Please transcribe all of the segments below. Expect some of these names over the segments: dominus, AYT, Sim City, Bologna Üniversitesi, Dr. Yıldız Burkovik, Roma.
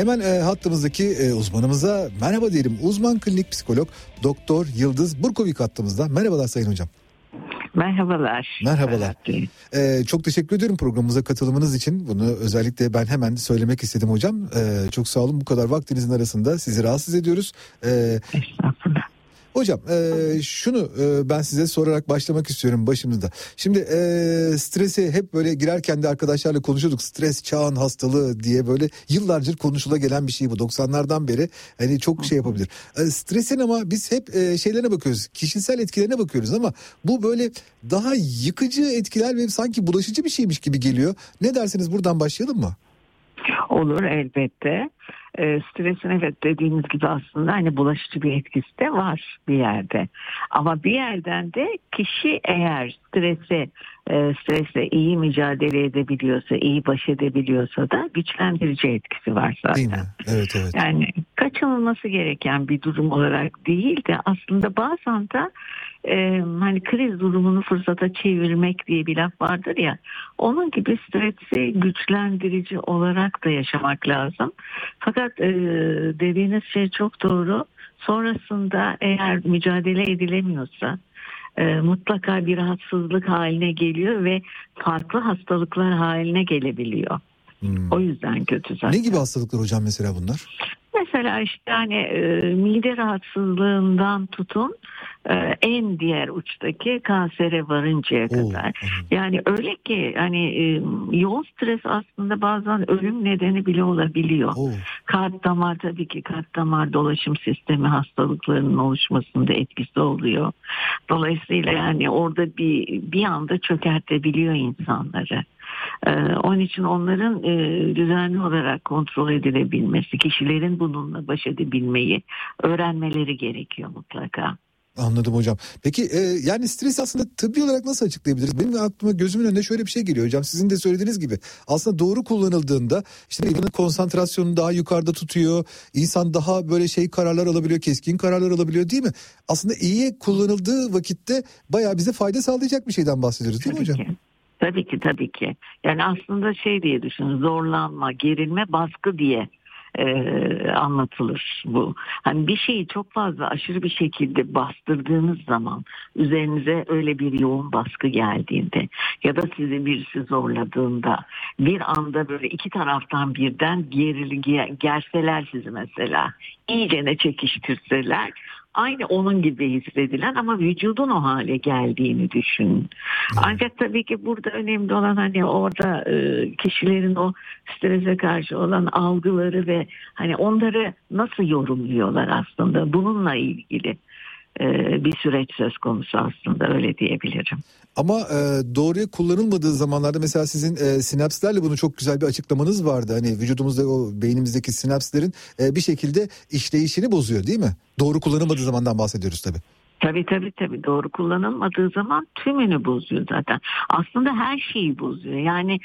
Hemen hattımızdaki uzmanımıza merhaba diyelim. Uzman klinik psikolog Doktor Yıldız Burkovik hattımızda. Merhabalar sayın hocam. Merhabalar. Merhabalar. Çok teşekkür ediyorum programımıza katılımınız için. Bunu özellikle ben hemen söylemek istedim hocam. Çok sağ olun, bu kadar vaktinizin arasında sizi rahatsız ediyoruz. Estağfurullah. Hocam şunu ben size sorarak başlamak istiyorum başımızda. Şimdi stresi hep böyle girerken de arkadaşlarla konuşuyorduk. Stres çağın hastalığı diye böyle yıllardır konuşula gelen bir şey bu. 90'lardan beri hani çok şey yapabilir. Stresin ama biz hep şeylerine bakıyoruz. Kişisel etkilerine bakıyoruz ama bu böyle daha yıkıcı etkiler ve sanki bulaşıcı bir şeymiş gibi geliyor. Ne dersiniz, buradan başlayalım mı? Olur elbette. Stresin evet dediğimiz gibi aslında hani bulaşıcı bir etkisi de var bir yerde. Ama bir yerden de kişi eğer stresle iyi mücadele edebiliyorsa, iyi baş edebiliyorsa da güçlendirici etkisi var zaten. Değil mi? Evet, evet. Yani kaçınılması gereken bir durum olarak değil de aslında bazen de hani kriz durumunu fırsata çevirmek diye bir laf vardır ya, onun gibi stresi güçlendirici olarak da yaşamak lazım. Fakat dediğiniz şey çok doğru. Sonrasında eğer mücadele edilemiyorsa mutlaka bir rahatsızlık haline geliyor ve farklı hastalıklar haline gelebiliyor. Hmm. O yüzden kötü zaten. Ne gibi hastalıklar hocam mesela bunlar? Mesela işte hani mide rahatsızlığından tutun en diğer uçtaki kansere varıncaya kadar. Yani öyle ki hani yoğun stres aslında bazen ölüm nedeni bile olabiliyor. Kalp damar, tabii ki kalp damar dolaşım sistemi hastalıklarının oluşmasında etkisi oluyor. Dolayısıyla yani orada bir anda çökertebiliyor insanları. Onun için onların düzenli olarak kontrol edilebilmesi, kişilerin bununla baş edebilmeyi öğrenmeleri gerekiyor mutlaka. Anladım hocam. Peki yani stres aslında tıbbi olarak nasıl açıklayabiliriz? Benim aklıma, gözümün önüne şöyle bir şey geliyor hocam. Sizin de söylediğiniz gibi aslında doğru kullanıldığında işte insanın konsantrasyonunu daha yukarıda tutuyor. İnsan daha böyle kararlar alabiliyor, keskin kararlar alabiliyor değil mi? Aslında iyi kullanıldığı vakitte bayağı bize fayda sağlayacak bir şeyden bahsediyoruz değil mi hocam? Tabii ki. Yani aslında diye düşünün, zorlanma, gerilme, baskı diye anlatılır bu. Hani bir şeyi çok fazla aşırı bir şekilde bastırdığınız zaman, üzerinize öyle bir yoğun baskı geldiğinde ya da sizi birisi zorladığında bir anda böyle iki taraftan birden gerseler sizi mesela, iyicene çekiştirseler, aynı onun gibi hissedilen ama vücudun o hale geldiğini düşünün. Ancak tabii ki burada önemli olan hani orada kişilerin o strese karşı olan algıları ve hani onları nasıl yorumluyorlar, aslında bununla ilgili bir süreç söz konusu aslında, öyle diyebilirim. Ama doğruya kullanılmadığı zamanlarda mesela sizin sinapslerle bunu çok güzel bir açıklamanız vardı. Hani vücudumuzda o beynimizdeki sinapslerin bir şekilde işleyişini bozuyor değil mi? Doğru kullanılmadığı zamandan bahsediyoruz tabii. Tabii. Doğru kullanılmadığı zaman tümünü bozuyor zaten. Aslında her şeyi bozuyor. Yani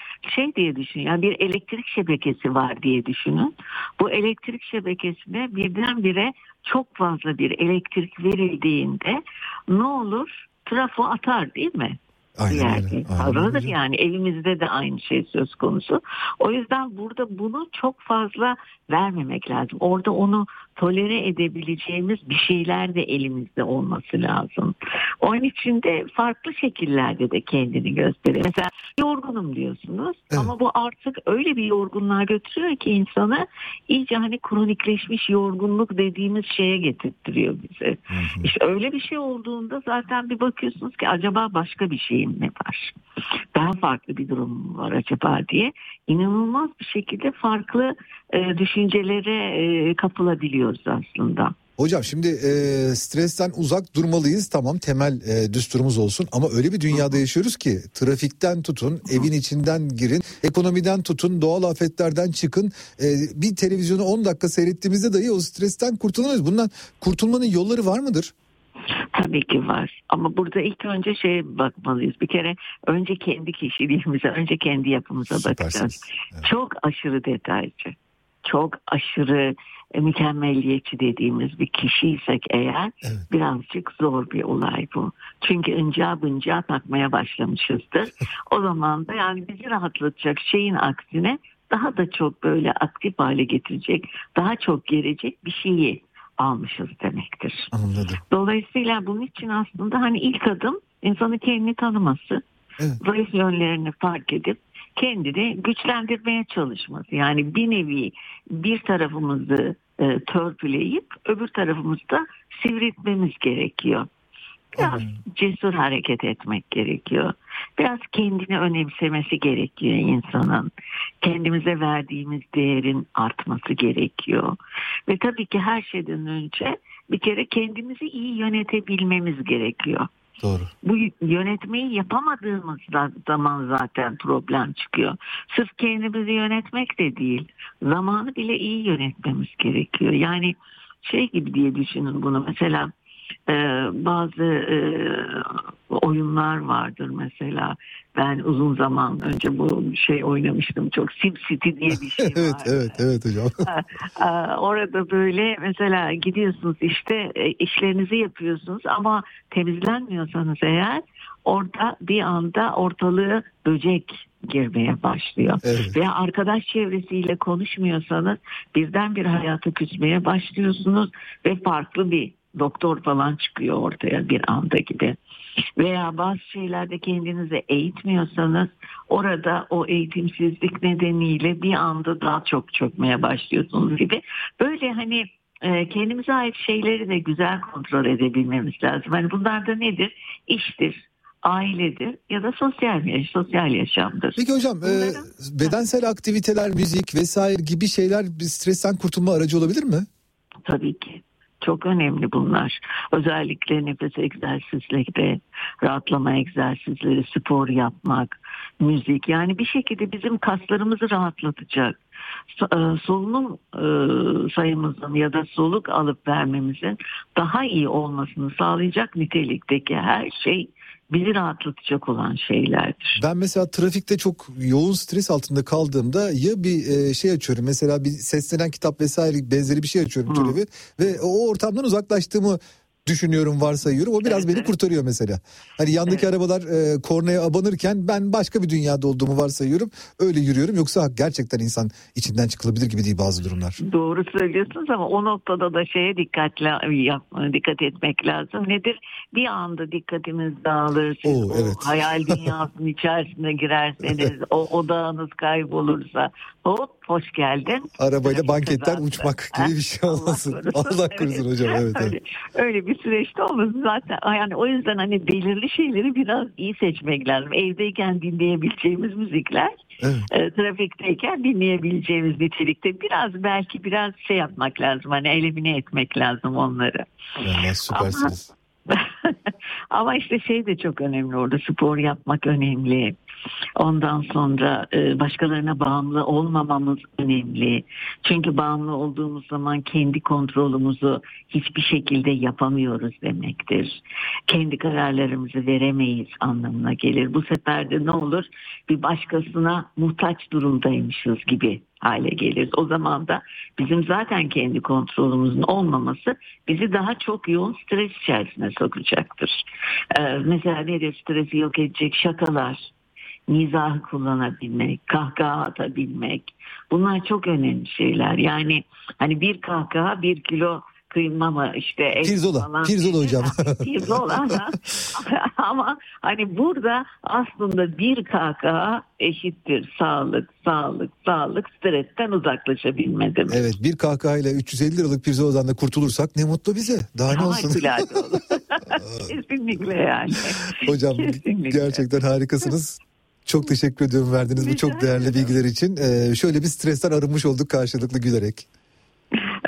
diye düşünün. Yani bir elektrik şebekesi var diye düşünün. Bu elektrik şebekesine birdenbire çok fazla bir elektrik verildiğinde ne olur? Trafo atar değil mi? Aynen. Yani elimizde de aynı şey söz konusu. O yüzden burada bunu çok fazla vermemek lazım. Orada onu tolere edebileceğimiz bir şeyler de elimizde olması lazım. Onun için de farklı şekillerde de kendini gösteriyor. Mesela yorgunum diyorsunuz, evet, ama bu artık öyle bir yorgunluğa götürüyor ki insanı, iyice hani kronikleşmiş yorgunluk dediğimiz şeye getirtiyor bizi. Hı-hı. İşte öyle bir şey olduğunda zaten bir bakıyorsunuz ki acaba başka bir şeyim mi var? Daha farklı bir durum var acaba diye inanılmaz bir şekilde farklı düşüncelere kapılabiliyor aslında. Hocam şimdi stresten uzak durmalıyız, tamam, temel düsturumuz olsun ama öyle bir dünyada yaşıyoruz ki trafikten tutun, evin içinden girin, ekonomiden tutun, doğal afetlerden çıkın, bir televizyonu 10 dakika seyrettiğimizde dahi o stresten kurtulamıyoruz. Bundan kurtulmanın yolları var mıdır? Tabii ki var. Ama burada ilk önce bakmalıyız. Bir kere önce kendi kişiliğimize, önce kendi yapımıza bakacağız. Evet. Çok aşırı detaycı, çok aşırı mükemmeliyetçi dediğimiz bir kişiysek eğer, evet, birazcık zor bir olay bu. Çünkü inca bınca takmaya başlamışızdır. O zaman da yani bizi rahatlatacak şeyin aksine daha da çok böyle aktif hale getirecek, daha çok gelecek bir şeyi almışız demektir. Anladım. Dolayısıyla bunun için aslında hani ilk adım insanın kendini tanıması, zayıf yönlerini fark edip kendini güçlendirmeye çalışması. Yani bir nevi bir tarafımızı törpüleyip öbür tarafımızda sivriltmemiz gerekiyor. Biraz cesur hareket etmek gerekiyor. Biraz kendini önemsemesi gerekiyor insanın. Kendimize verdiğimiz değerin artması gerekiyor. Ve tabii ki her şeyden önce bir kere kendimizi iyi yönetebilmemiz gerekiyor. Doğru. Bu yönetmeyi yapamadığımız zaman zaten problem çıkıyor. Sırf kendimizi yönetmek de değil, zamanı bile iyi yönetmemiz gerekiyor. Yani şey gibi diye düşünün bunu. Mesela bazı oyunlar vardır mesela. Ben uzun zaman önce bu şey oynamıştım çok, Sim City diye bir şey vardı. evet hocam. Orada böyle mesela gidiyorsunuz işte işlerinizi yapıyorsunuz ama temizlenmiyorsanız eğer orada bir anda ortalığı böcek girmeye başlıyor. Evet. Veya arkadaş çevresiyle konuşmuyorsanız birdenbire hayata küsmeye başlıyorsunuz ve farklı bir doktor falan çıkıyor ortaya bir anda gibi. Veya bazı şeylerde kendinizi eğitmiyorsanız orada o eğitimsizlik nedeniyle bir anda daha çok çökmeye başlıyorsunuz gibi. Böyle hani kendimize ait şeyleri de güzel kontrol edebilmemiz lazım. Hani bunlar da nedir? İştir, ailedir ya da sosyal yaşamdır. Peki hocam, bedensel aktiviteler, müzik vesaire gibi şeyler bir stresten kurtulma aracı olabilir mi? Tabii ki. Çok önemli bunlar. Özellikle nefes egzersizleri, rahatlama egzersizleri, spor yapmak, müzik. Yani bir şekilde bizim kaslarımızı rahatlatacak, solunum sayımızın ya da soluk alıp vermemizin daha iyi olmasını sağlayacak nitelikteki her şey bizi rahatlatacak olan şeylerdir. Ben mesela trafikte çok yoğun stres altında kaldığımda ya bir şey açıyorum, mesela bir seslenen kitap vesaire benzeri bir şey açıyorum türevi ve o ortamdan uzaklaştığımı düşünüyorum, varsayıyorum. O biraz beni kurtarıyor mesela. Hani yandaki arabalar kornaya abanırken ben başka bir dünyada olduğumu varsayıyorum. Öyle yürüyorum. Yoksa gerçekten insan içinden çıkılabilir gibi değil bazı durumlar. Doğru söylüyorsunuz ama o noktada da şeye dikkat etmek lazım. Nedir? Bir anda dikkatimiz dağılır. Siz hayal dünyasının içerisine girerseniz, o odağınız kaybolursa hoş geldin. Arabayla banketten uçmak gibi bir şey olmasın. Allah korusun hocam. Evet. Öyle bir süreçte olmasın zaten. Yani o yüzden hani belirli şeyleri biraz iyi seçmek lazım. Evdeyken dinleyebileceğimiz müzikler, trafikteyken dinleyebileceğimiz nitelikte biraz şey yapmak lazım. Hani elemine etmek lazım onları. Yani süpersiniz. Ama işte şey de çok önemli orada. Spor yapmak önemli. Ondan sonra başkalarına bağımlı olmamamız önemli. Çünkü bağımlı olduğumuz zaman kendi kontrolümüzü hiçbir şekilde yapamıyoruz demektir. Kendi kararlarımızı veremeyiz anlamına gelir. Bu sefer de ne olur? Bir başkasına muhtaç durumdaymışız gibi hale geliriz. O zaman da bizim zaten kendi kontrolümüzün olmaması bizi daha çok yoğun stres içerisine sokacaktır. Mesela nedir? Stresi yok edecek şakalar, mizahı kullanabilmek, kahkaha atabilmek. Bunlar çok önemli şeyler. Yani hani bir kahkaha bir kilo kıyma mı işte? Pirzola hocam. Pirzola. Ama hani burada aslında bir kahkaha eşittir sağlık, stresten uzaklaşabilme demek. Evet, bir kahkahayla 350 liralık pirzoladan da kurtulursak ne mutlu bize. Daha ne olsun. Kesinlikle yani. Hocam gerçekten harikasınız. Çok teşekkür ediyorum verdiğiniz bu çok değerli bilgiler için. Şöyle bir stresten arınmış olduk karşılıklı gülerek.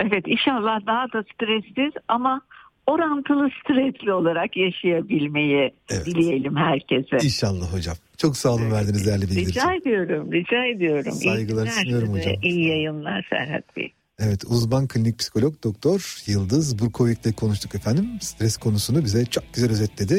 Evet, inşallah daha da stressiz ama orantılı stresli olarak yaşayabilmeyi dileyelim herkese. İnşallah hocam. Çok sağ olun verdiğiniz değerli bilgiler için. Rica ediyorum. Saygılar sunuyorum hocam. İyi yayınlar Serhat Bey. Evet, uzman klinik psikolog Doktor Yıldız Burkovik'le konuştuk efendim. Stres konusunu bize çok güzel özetledi.